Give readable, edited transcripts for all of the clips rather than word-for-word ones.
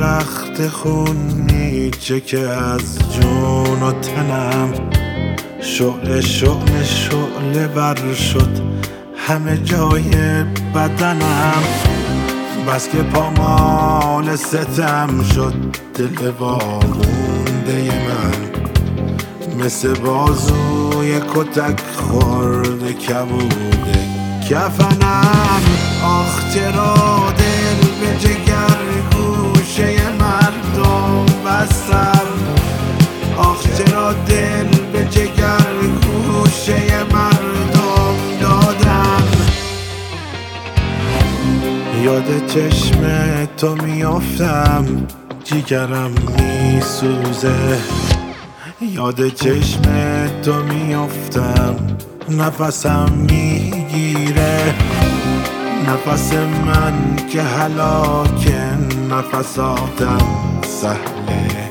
لخت خون میچه که از جون و تنم شعله بر شد همه جای بدنم، بس که پامال ستم شد دل وامونده من، مثل بازوی کتک خورده کبوده کفنم. آخ چرا دل به جگر گوشه مردم بستم، آخ چرا دل به جگر گوشه مردم دادم. یاد چشم تو میافتم جگرم میسوزه، یاد چشم تو میافتم نفسم میگیره، نفس من که هلاکه نفس آدم سهله،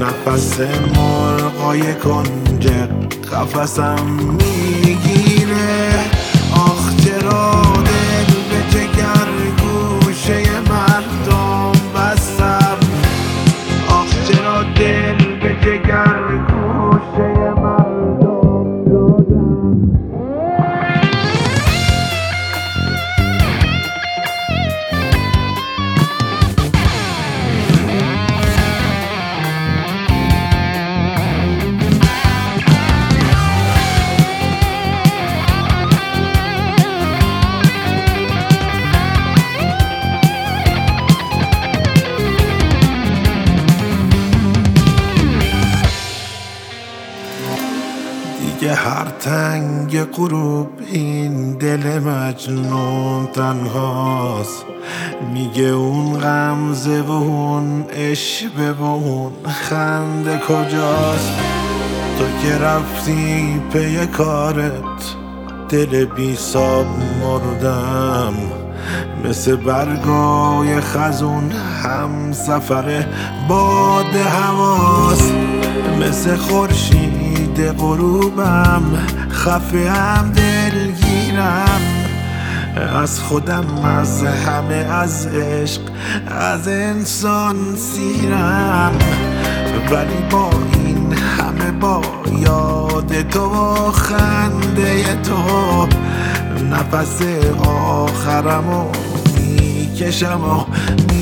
نفس مرغای کنجه قفسم میگیره. آخ چرا دل به جگر گوشه مردم بستم، آخ چرا دل به جگر گوشه مردم دادم. دیگه هر تنگ غروب این دل مجنون تنهاست، میگه اون غمزه و اون عشوه و اون خنده کجاست؟ تو که رفتی پی کارت دل بی‌ساب مردم، مثل برگای خزون هم سفر باد هواست، مثل خورشید غروبم خفه‌ام دلگیرم، از خودم از همه از عشق از انسان سیرم، ولی با این همه با یاد تو و خنده تو نفس آخرمو میکشم و